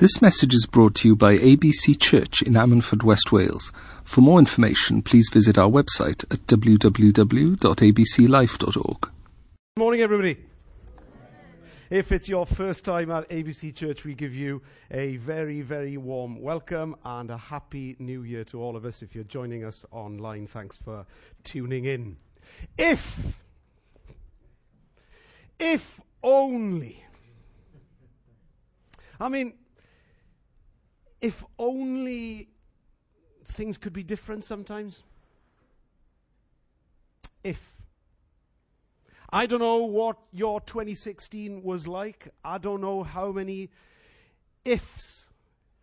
This message is brought to you by ABC Church in Ammanford, West Wales. For more information, please visit our website at www.abclife.org. Good morning, everybody. If it's your first time at ABC Church, we give you a very, very warm welcome and a happy new year to all of us. If you're joining us online, thanks for tuning in. If only... I mean, if only things could be different sometimes. I don't know what your 2016 was like. I don't know how many ifs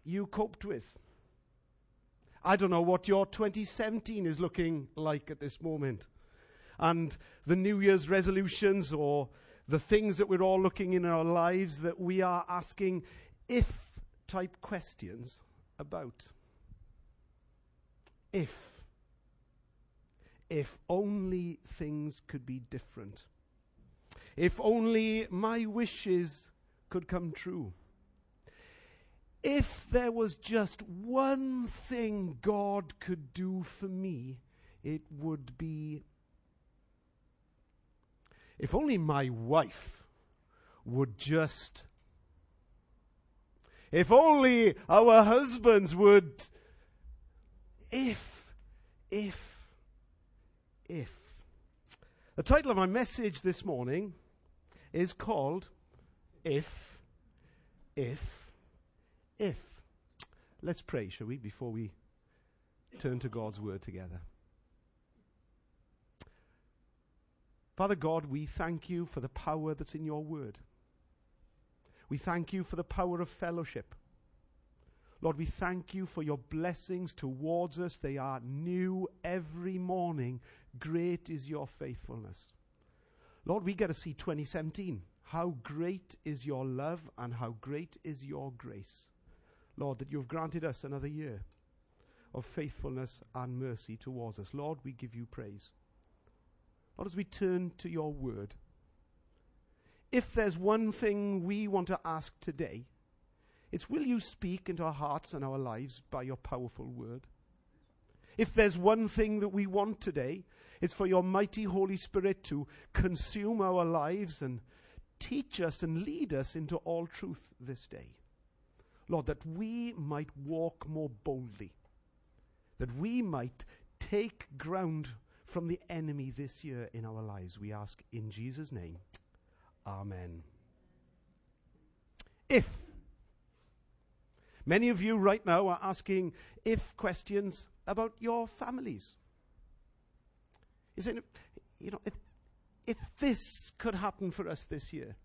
you coped with. I don't know what your 2017 is looking like at this moment. And the New Year's resolutions or the things that we're all looking in our lives that we are asking if-type questions about. If only things could be different. If only my wishes could come true. If there was just one thing God could do for me, it would be... If only my wife would just... If only our husbands would... If. The title of my message this morning is called If. Let's pray, shall we, before we turn to God's word together. Father God, we thank you for the power that's in your word. We thank you for the power of fellowship. Lord, we thank you for your blessings towards us. They are new every morning. Great is your faithfulness. Lord, we get to see 2017. How great is your love and how great is your grace. Lord, that you have granted us another year of faithfulness and mercy towards us. Lord, we give you praise. Lord, as we turn to your word, if there's one thing we want to ask today, it's will you speak into our hearts and our lives by your powerful word? If there's one thing that we want today, it's for your mighty Holy Spirit to consume our lives and teach us and lead us into all truth this day. Lord, that we might walk more boldly, that we might take ground from the enemy this year in our lives. We ask in Jesus' name. Amen. If. Many of you right now are asking if questions about your families. You're saying, you know, if this could happen for us this year,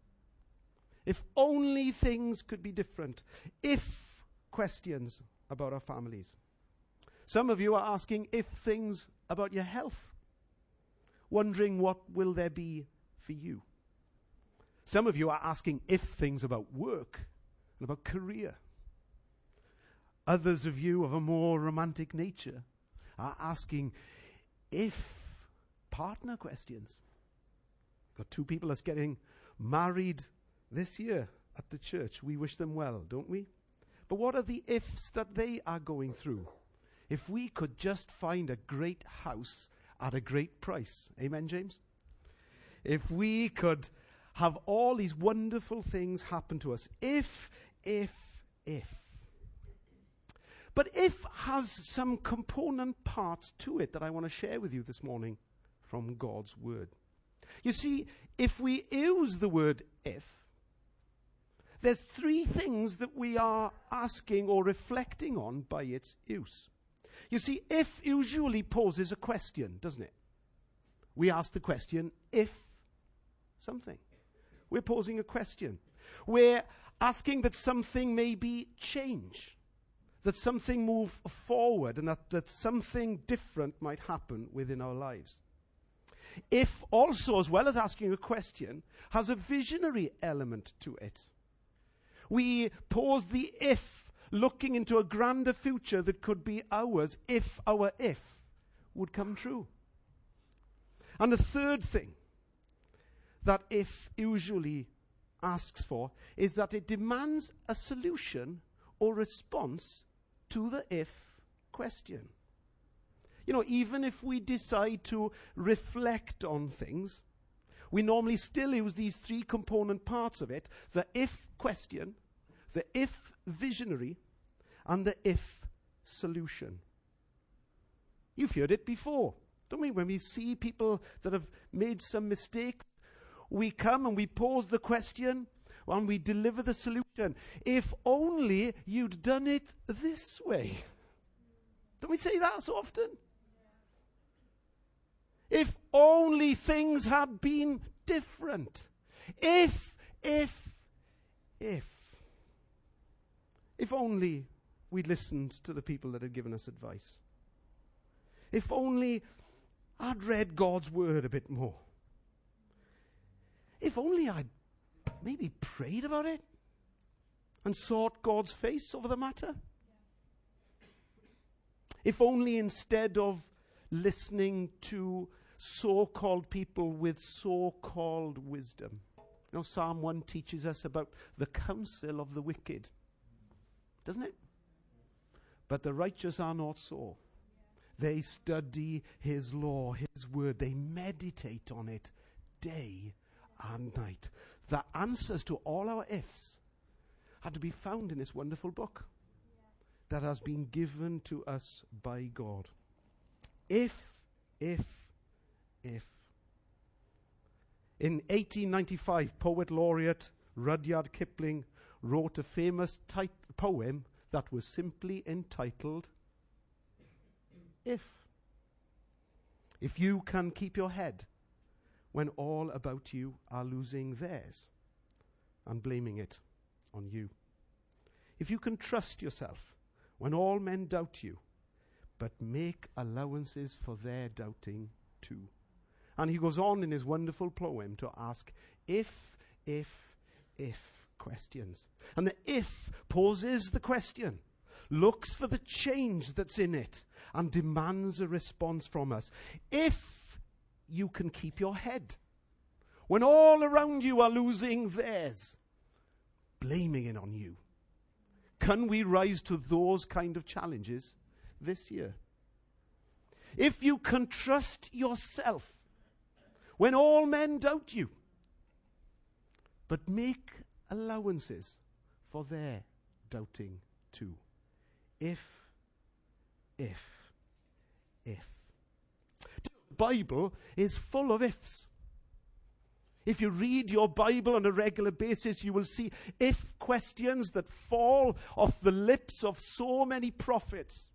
if only things could be different, if questions about our families. Some of you are asking if things about your health, wondering what will there be for you. Some of you are asking if things about work and about career. Others of you of a more romantic nature are asking if partner questions. Got two people that's getting married this year at the church. We wish them well, don't we? But what are the ifs that they are going through? If we could just find a great house at a great price. Amen, James? If we could have all these wonderful things happen to us. If. But if has some component parts to it that I want to share with you this morning from God's word. You see, if we use the word if, there's three things that we are asking or reflecting on by its use. You see, if usually poses a question, doesn't it? We ask the question, if something. We're posing a question. We're asking that something may be changed. That something move forward and that something different might happen within our lives. If also, as well as asking a question, has a visionary element to it. We pause the if, looking into a grander future that could be ours if our if would come true. And the third thing that if usually asks for is that it demands a solution or response to the if question. You know, even if we decide to reflect on things, we normally still use these three component parts of it: the if question, the if visionary, and the if solution. You've heard it before, don't we? When we see people that have made some mistakes, we come and we pose the question and we deliver the solution. If only you'd done it this way. Don't we say that so often? If only things had been different. If. If only we listened to the people that had given us advice. If only I'd read God's word a bit more. If only I'd maybe prayed about it and sought God's face over the matter. If only instead of listening to so-called people with so-called wisdom. You know, Psalm 1 teaches us about the counsel of the wicked, doesn't it? But the righteous are not so. They study his law, his word. They meditate on it day and night. The answers to all our ifs had to be found in this wonderful book that has been given to us by God. If. In 1895, poet laureate Rudyard Kipling wrote a famous poem that was simply entitled, If. If you can keep your head when all about you are losing theirs and blaming it on you. If you can trust yourself when all men doubt you, but make allowances for their doubting too. And he goes on in his wonderful poem to ask if questions. And the if poses the question, looks for the change that's in it, and demands a response from us. If you can keep your head when all around you are losing theirs, blaming it on you. Can we rise to those kind of challenges this year? If you can trust yourself when all men doubt you, but make allowances for their doubting too. If. The Bible is full of ifs. If you read your Bible on a regular basis, you will see if questions that fall off the lips of so many prophets.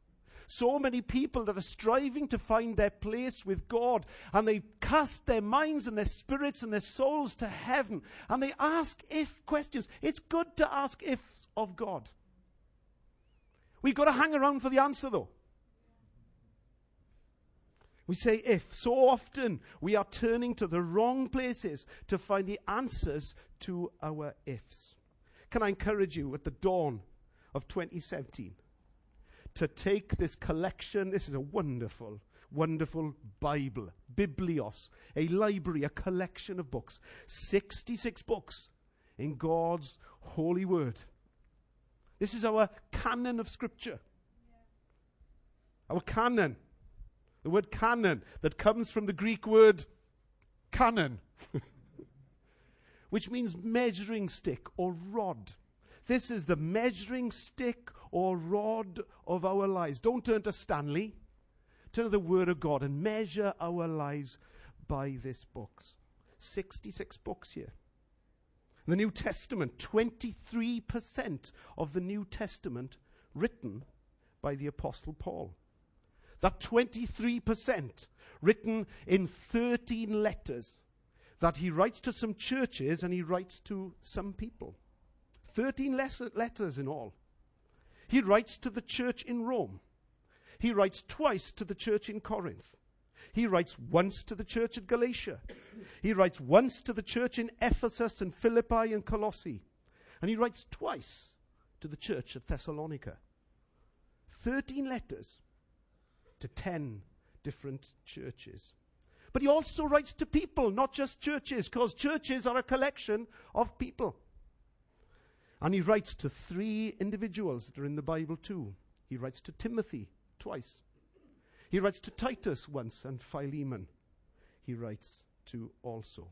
So many people that are striving to find their place with God, and they cast their minds and their spirits and their souls to heaven, and they ask if questions. It's good to ask ifs of God. We've got to hang around for the answer, though. We say if. So often we are turning to the wrong places to find the answers to our ifs. Can I encourage you at the dawn of 2017? To take this collection, this is a wonderful, wonderful Bible, biblios, a library, a collection of books, 66 books in God's holy word. This is our canon of scripture. Yeah. Our canon, the word canon that comes from the Greek word canon, which means measuring stick or rod. This is the measuring stick or rod of our lives. Don't turn to Stanley. Turn to the Word of God and measure our lives by this book. 66 books here. The New Testament, 23% of the New Testament written by the Apostle Paul. That 23% written in 13 letters that he writes to some churches and he writes to some people. 13 letters in all. He writes to the church in Rome. He writes twice to the church in Corinth. He writes once to the church at Galatia. He writes once to the church in Ephesus and Philippi and Colossae. And he writes twice to the church at Thessalonica. 13 letters to 10 different churches. But he also writes to people, not just churches, because churches are a collection of people. And he writes to three individuals that are in the Bible too. He writes to Timothy twice. He writes to Titus once and Philemon he writes to also.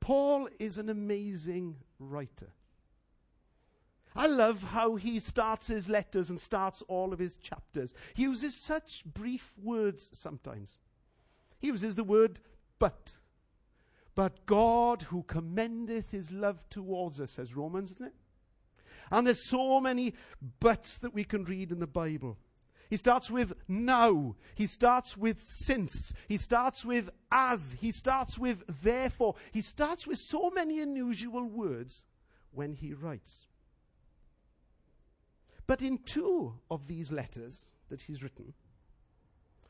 Paul is an amazing writer. I love how he starts his letters and starts all of his chapters. He uses such brief words sometimes. He uses the word but. But God who commendeth his love towards us, says Romans, isn't it? And there's so many buts that we can read in the Bible. He starts with now. He starts with since. He starts with as. He starts with therefore. He starts with so many unusual words when he writes. But in two of these letters that he's written,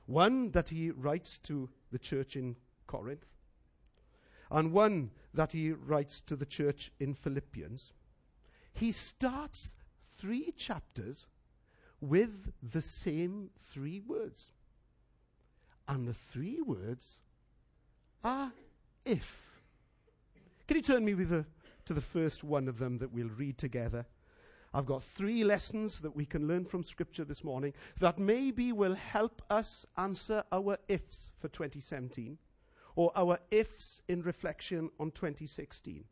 one that he writes to the church in Corinth, and one that he writes to the church in Philippians, he starts three chapters with the same three words. And the three words are if. Can you turn me to the first one of them that we'll read together? I've got three lessons that we can learn from Scripture this morning that maybe will help us answer our ifs for 2017 or our ifs in reflection on 2016.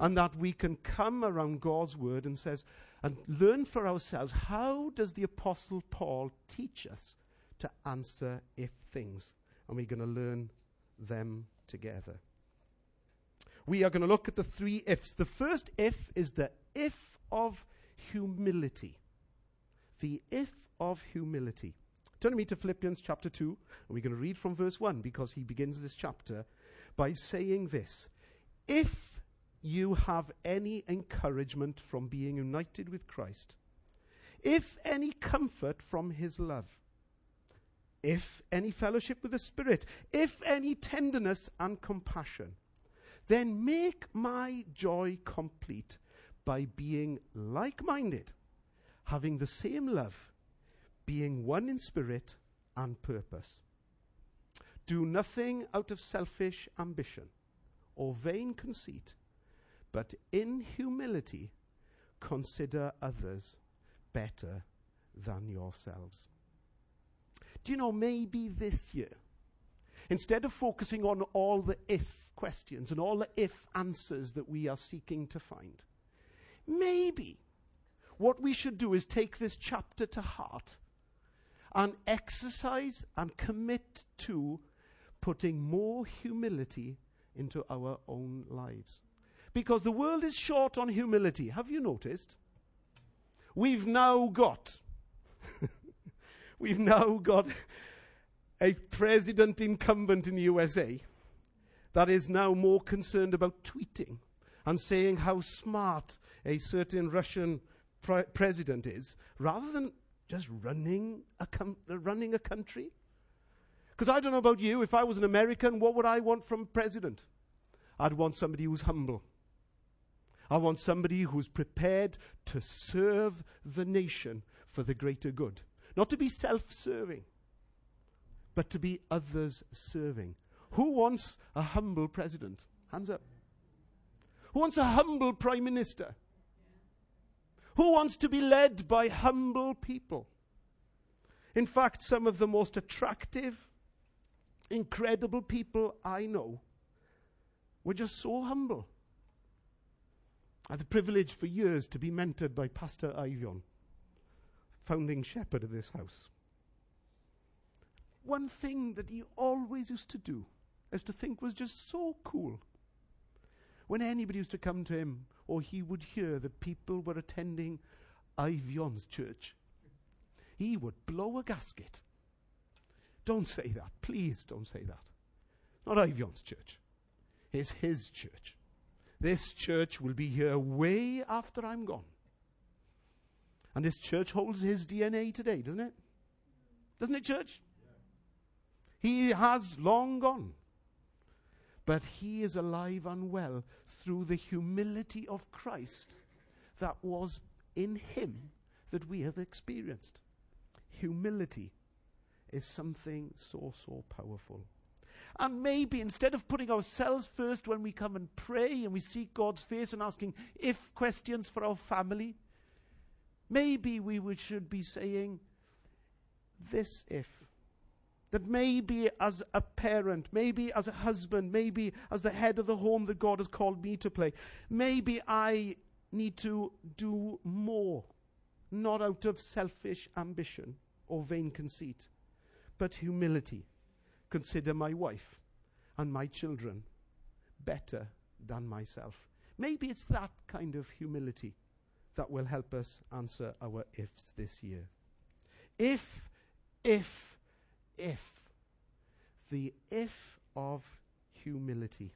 And that we can come around God's Word and says, and learn for ourselves, how does the Apostle Paul teach us to answer if things? And we're going to learn them together. We are going to look at the three ifs. The first if is the if of humility. The if of humility. Turn to me to Philippians chapter 2, and we're going to read from verse 1, because he begins this chapter by saying this: if you have any encouragement from being united with Christ, if any comfort from his love, if any fellowship with the Spirit, if any tenderness and compassion, then make my joy complete by being like-minded, having the same love, being one in spirit and purpose. Do nothing out of selfish ambition or vain conceit, but in humility consider others better than yourselves. Do you know, maybe this year, instead of focusing on all the if questions and all the if answers that we are seeking to find, maybe what we should do is take this chapter to heart and exercise and commit to putting more humility into our own lives. Because the world is short on humility. Have you noticed? We've now got a president incumbent in the USA that is now more concerned about tweeting and saying how smart a certain Russian president is, rather than just running a country. Because I don't know about you, if I was an American, what would I want from a president? I'd want somebody who's humble. I want somebody who's prepared to serve the nation for the greater good. Not to be self-serving, but to be others-serving. Who wants a humble president? Hands up. Who wants a humble prime minister? Who wants to be led by humble people? In fact, some of the most attractive, incredible people I know were just so humble. I had the privilege for years to be mentored by Pastor Ivion, founding shepherd of this house. One thing that he always used to do, I used to think was just so cool, when anybody used to come to him, or he would hear that people were attending Ivion's church, he would blow a gasket. Don't say that. Please don't say that. Not Ivion's church. It's his church. This church will be here way after I'm gone. And this church holds his DNA today, doesn't it? Doesn't it, church? Yeah. He has long gone. But he is alive and well through the humility of Christ that was in him that we have experienced. Humility is something so, so powerful. And maybe instead of putting ourselves first when we come and pray and we seek God's face and asking if questions for our family, maybe we should be saying this if. That maybe as a parent, maybe as a husband, maybe as the head of the home that God has called me to play, maybe I need to do more, not out of selfish ambition or vain conceit, but humility. Consider my wife and my children better than myself. Maybe it's that kind of humility that will help us answer our ifs this year. If. The if of humility.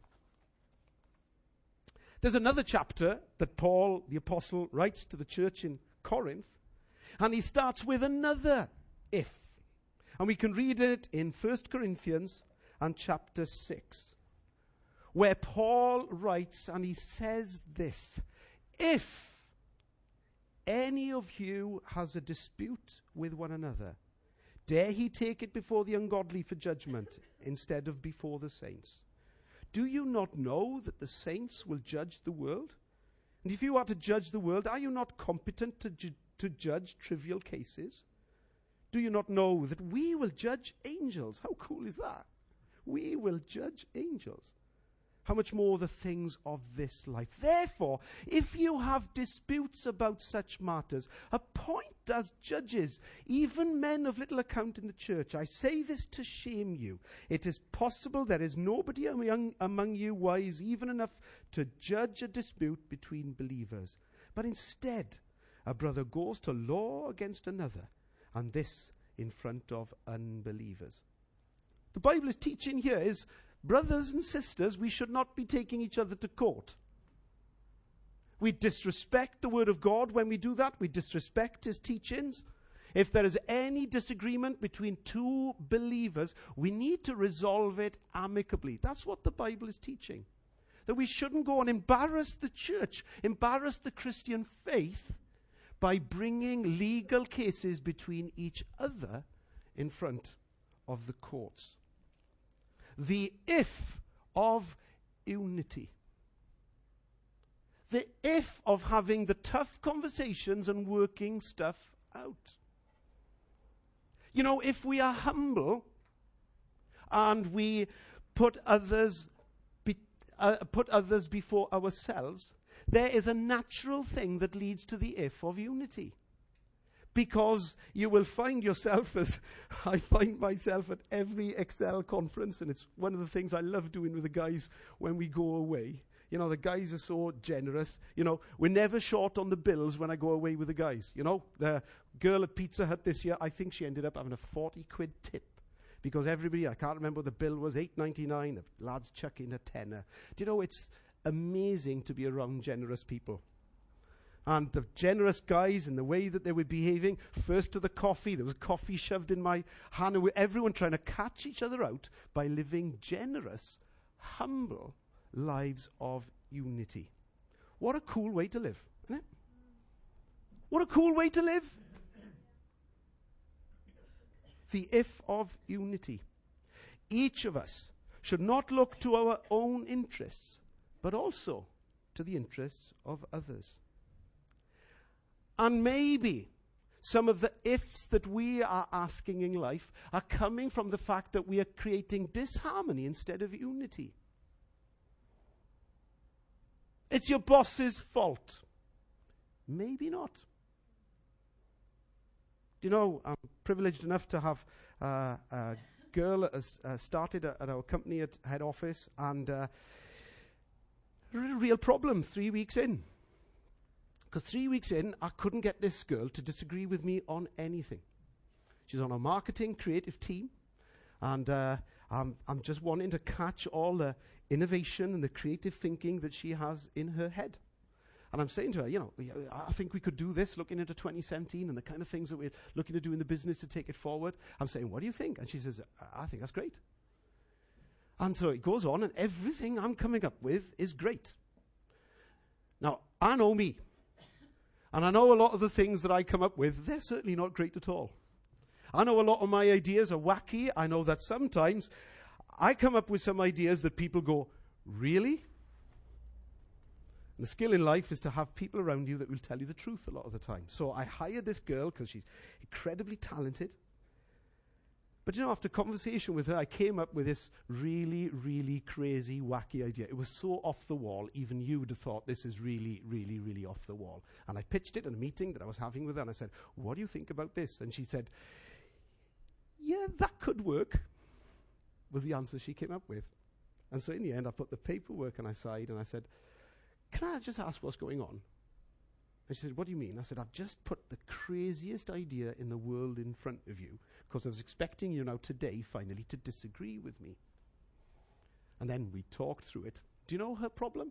There's another chapter that Paul, the apostle, writes to the church in Corinth, and he starts with another if. And we can read it in 1 Corinthians and chapter 6, where Paul writes and he says this, if any of you has a dispute with one another, dare he take it before the ungodly for judgment instead of before the saints? Do you not know that the saints will judge the world? And if you are to judge the world, are you not competent to judge trivial cases? Do you not know that we will judge angels? How cool is that? We will judge angels. How much more the things of this life. Therefore, if you have disputes about such matters, appoint as judges, even men of little account in the church. I say this to shame you. It is possible there is nobody among you wise even enough to judge a dispute between believers. But instead, a brother goes to law against another, and this in front of unbelievers. The Bible is teaching here is, brothers and sisters, we should not be taking each other to court. We disrespect the word of God when we do that. We disrespect his teachings. If there is any disagreement between two believers, we need to resolve it amicably. That's what the Bible is teaching. That we shouldn't go and embarrass the church, embarrass the Christian faith by bringing legal cases between each other in front of the courts. The if of unity. The if of having the tough conversations and working stuff out. You know, if we are humble and we put others before ourselves, there is a natural thing that leads to the if of unity. Because you will find yourself, as I find myself at every Excel conference, and it's one of the things I love doing with the guys when we go away. You know, the guys are so generous. You know, we're never short on the bills when I go away with the guys. You know, the girl at Pizza Hut this year, I think she ended up having a 40 quid tip. Because everybody, I can't remember what the bill was, $8.99. The lads chuck in a tenner. Do you know, it's amazing to be around generous people. And the generous guys and the way that they were behaving, first to the coffee, there was coffee shoved in my hand, and everyone trying to catch each other out by living generous, humble lives of unity. What a cool way to live, isn't it? What a cool way to live. The if of unity. Each of us should not look to our own interests, but also to the interests of others. And maybe some of the ifs that we are asking in life are coming from the fact that we are creating disharmony instead of unity. It's your boss's fault. Maybe not. You know, I'm privileged enough to have a girl that started at our company at head office, and real problem 3 weeks in. Because 3 weeks in, I couldn't get this girl to disagree with me on anything. She's on a marketing creative team. And I'm just wanting to catch all the innovation and the creative thinking that she has in her head. And I'm saying to her, you know, I think we could do this, looking into 2017 and the kind of things that we're looking to do in the business to take it forward. I'm saying, what do you think? And she says, I think that's great. And so it goes on, and everything I'm coming up with is great. Now, I know me. And I know a lot of the things that I come up with, they're certainly not great at all. I know a lot of my ideas are wacky. I know that sometimes I come up with some ideas that people go, really? And the skill in life is to have people around you that will tell you the truth a lot of the time. So I hired this girl because she's incredibly talented. But you know, after conversation with her, I came up with this really, really crazy, wacky idea. It was so off the wall, even you would have thought this is really, really, really off the wall. And I pitched it in a meeting that I was having with her, and I said, what do you think about this? And she said, yeah, that could work, was the answer she came up with. And so in the end, I put the paperwork on her side, and I said, can I just ask what's going on? And she said, what do you mean? I said, I've just put the craziest idea in the world in front of you because I was expecting you now today finally to disagree with me. And then we talked through it. Do you know her problem?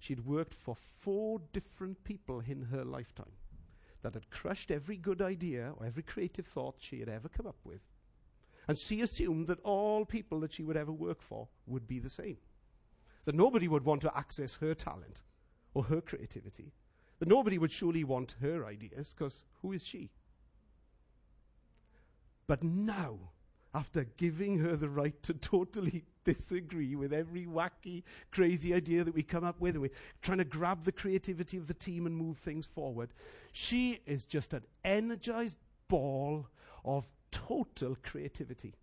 She'd worked for 4 different people in her lifetime that had crushed every good idea or every creative thought she had ever come up with. And she assumed that all people that she would ever work for would be the same. That nobody would want to access her talent or her creativity. That nobody would surely want her ideas, because who is she? But now, after giving her the right to totally disagree with every wacky, crazy idea that we come up with, and we're trying to grab the creativity of the team and move things forward, she is just an energized ball of total creativity.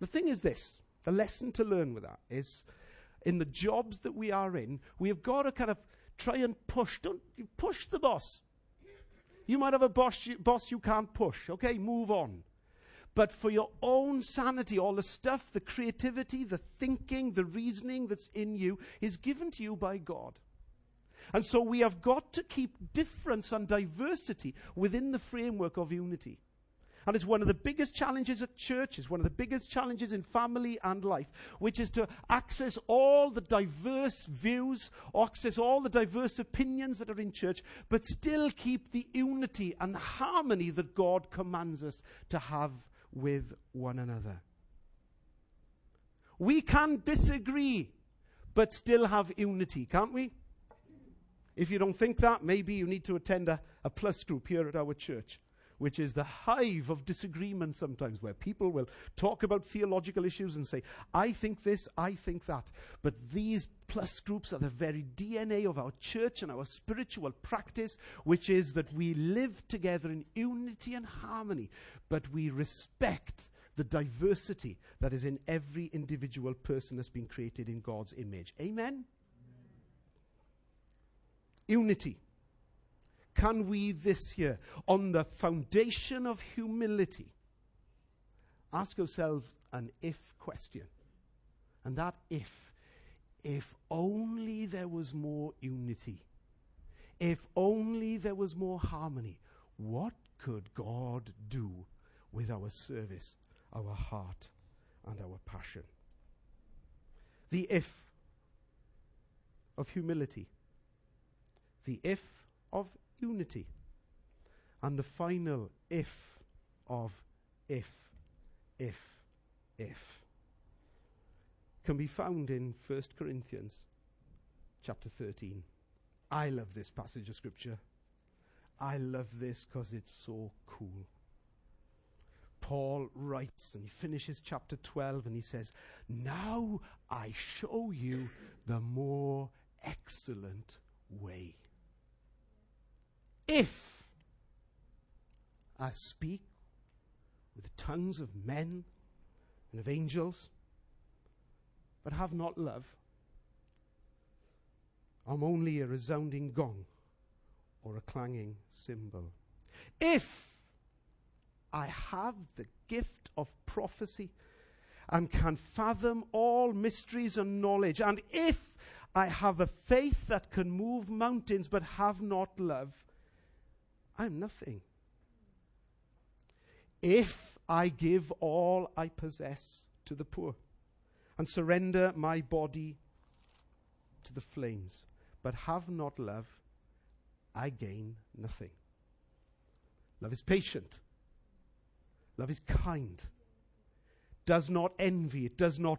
The thing is this, the lesson to learn with that is, in the jobs that we are in, we have got to kind of try and push. Don't push the boss. You might have a boss you can't push. Okay, move on. But for your own sanity, all the stuff, the creativity, the thinking, the reasoning that's in you is given to you by God. And so we have got to keep difference and diversity within the framework of unity. And it's one of the biggest challenges at church, it's one of the biggest challenges in family and life, which is to access all the diverse views, access all the diverse opinions that are in church, but still keep the unity and the harmony that God commands us to have with one another. We can disagree, but still have unity, can't we? If you don't think that, maybe you need to attend a plus group here at our church, which is the hive of disagreement sometimes, where people will talk about theological issues and say, I think this, I think that. But these plus groups are the very DNA of our church and our spiritual practice, which is that we live together in unity and harmony, but we respect the diversity that is in every individual person that's been created in God's image. Amen? Amen. Unity. Can we this year, on the foundation of humility, ask ourselves an if question? And that if only there was more unity, if only there was more harmony, what could God do with our service, our heart, and our passion? The if of humility, the if of unity. And the final if of if can be found in 1 Corinthians chapter 13. I love this passage of scripture. I love this because it's so cool. Paul writes and he finishes chapter 12 and he says, now I show you the more excellent way. If I speak with the tongues of men and of angels, but have not love, I'm only a resounding gong or a clanging cymbal. If I have the gift of prophecy and can fathom all mysteries and knowledge, and if I have a faith that can move mountains but have not love, I'm nothing. If I give all I possess to the poor and surrender my body to the flames, but have not love, I gain nothing. Love is patient. Love is kind. Does not envy. It does not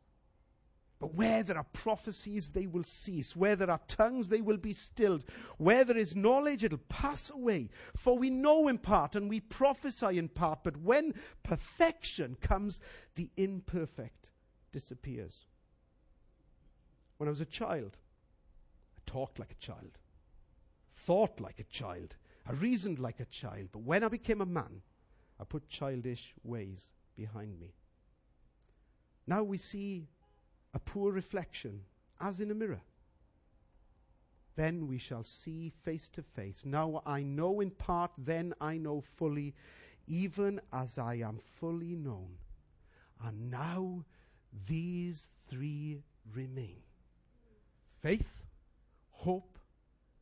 But where there are prophecies, they will cease. Where there are tongues, they will be stilled. Where there is knowledge, it'll pass away. For we know in part and we prophesy in part. But when perfection comes, the imperfect disappears. When I was a child, I talked like a child, thought like a child, I reasoned like a child. But when I became a man, I put childish ways behind me. Now we see a poor reflection, as in a mirror. Then we shall see face to face. Now I know in part, then I know fully, even as I am fully known. And now these three remain: faith, hope,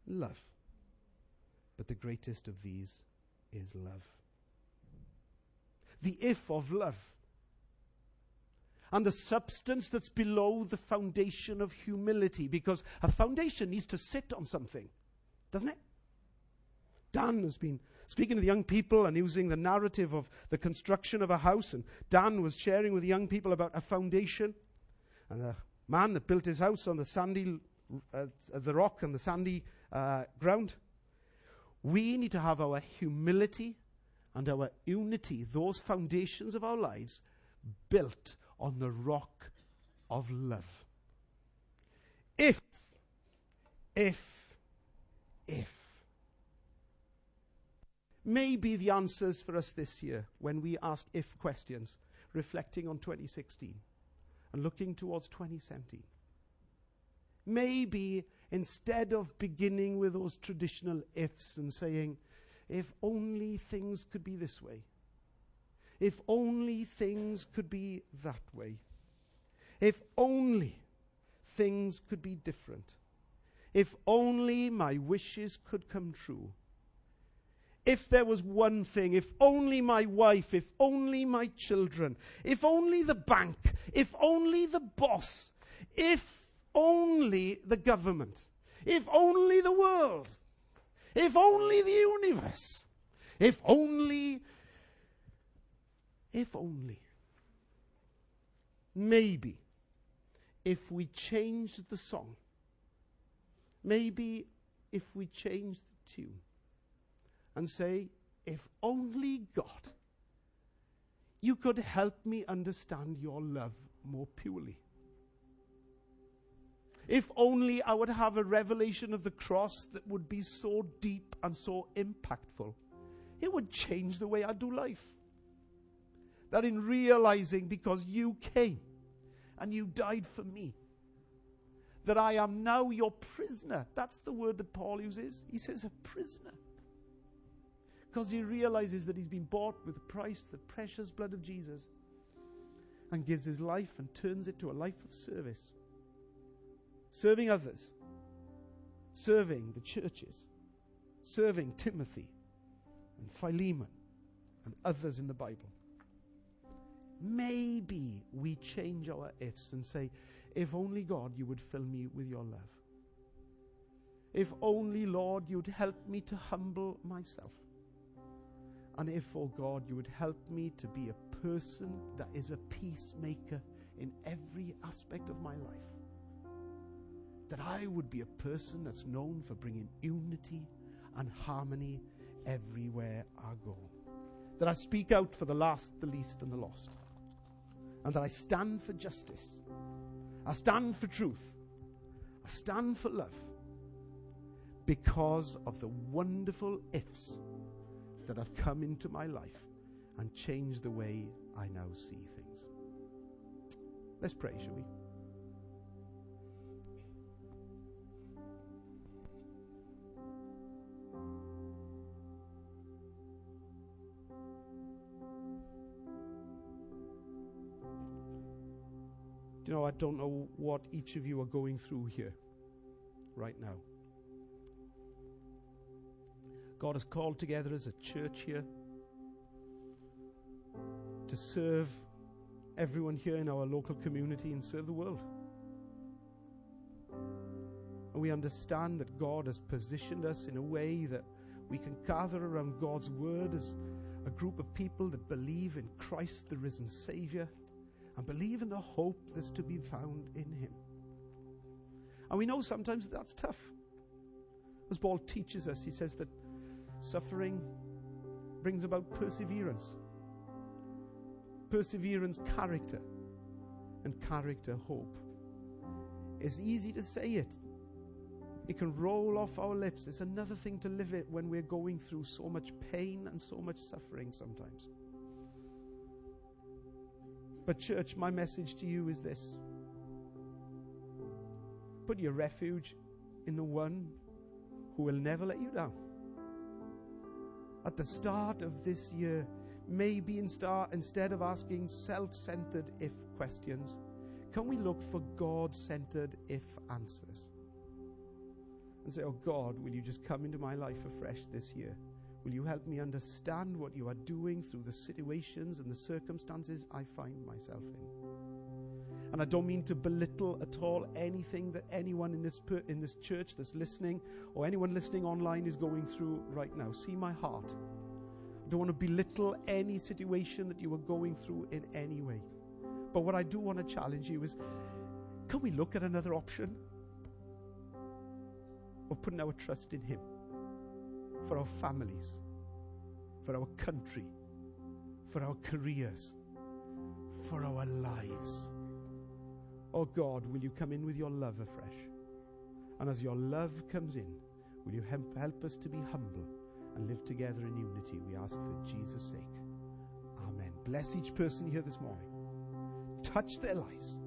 love. But the greatest of these is love. The if of love. And the substance that's below the foundation of humility. Because a foundation needs to sit on something, doesn't it? Dan has been speaking to the young people and using the narrative of the construction of a house. And Dan was sharing with the young people about a foundation. And the man that built his house on the sandy, the rock and the sandy ground. We need to have our humility and our unity, those foundations of our lives, built on the rock of love. If. Maybe the answers for us this year, when we ask if questions, reflecting on 2016 and looking towards 2017. Maybe instead of beginning with those traditional ifs and saying, if only things could be this way, if only things could be that way, if only things could be different, if only my wishes could come true, if there was one thing, if only my wife, if only my children, if only the bank, if only the boss, if only the government, if only the world, if only the universe, if only... If only. Maybe if we change the song, maybe if we change the tune and say, if only God, you could help me understand your love more purely. If only I would have a revelation of the cross that would be so deep and so impactful, it would change the way I do life. That in realizing, because you came and you died for me, that I am now your prisoner. That's the word that Paul uses. He says a prisoner. Because he realizes that he's been bought with a price, the precious blood of Jesus, and gives his life and turns it to a life of service. Serving others. Serving the churches. Serving Timothy and Philemon and others in the Bible. Maybe we change our ifs and say, if only God, you would fill me with your love. If only, Lord, you'd help me to humble myself. And if, oh God, you would help me to be a person that is a peacemaker in every aspect of my life. That I would be a person that's known for bringing unity and harmony everywhere I go. That I speak out for the last, the least, and the lost. And that I stand for justice. I stand for truth. I stand for love. Because of the wonderful ifs that have come into my life and changed the way I now see things. Let's pray, shall we? You know, I don't know what each of you are going through here right now. God has called together as a church here to serve everyone here in our local community and serve the world. we understand that God has positioned us in a way that we can gather around God's word as a group of people that believe in Christ, the risen Savior, and believe in the hope that's to be found in him. And we know sometimes that that's tough. As Paul teaches us, he says that suffering brings about perseverance. Perseverance, character, and character, hope. It's easy to say it. It can roll off our lips. It's another thing to live it when we're going through so much pain and so much suffering sometimes. But church, my message to you is this. Put your refuge in the one who will never let you down. At the start of this year, maybe instead of asking self-centered if questions, can we look for God-centered if answers? And say, oh God, will you just come into my life afresh this year? Will you help me understand what you are doing through the situations and the circumstances I find myself in? And I don't mean to belittle at all anything that anyone in this church that's listening or anyone listening online is going through right now. See my heart. I don't want to belittle any situation that you are going through in any way. But what I do want to challenge you is, can we look at another option of putting our trust in him for our families, for our country, for our careers, for our lives? Oh God, will you come in with your love afresh? And as your love comes in, will you help us to be humble and live together in unity? We ask for Jesus' sake. Amen. Bless each person here this morning. Touch their lives.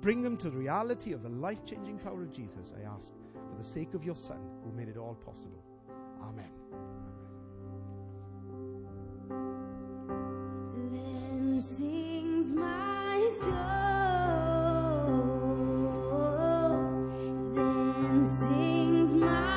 Bring them to the reality of the life-changing power of Jesus, I ask, for the sake of your Son, who made it all possible. Amen. Then sings my soul. Then sings my soul.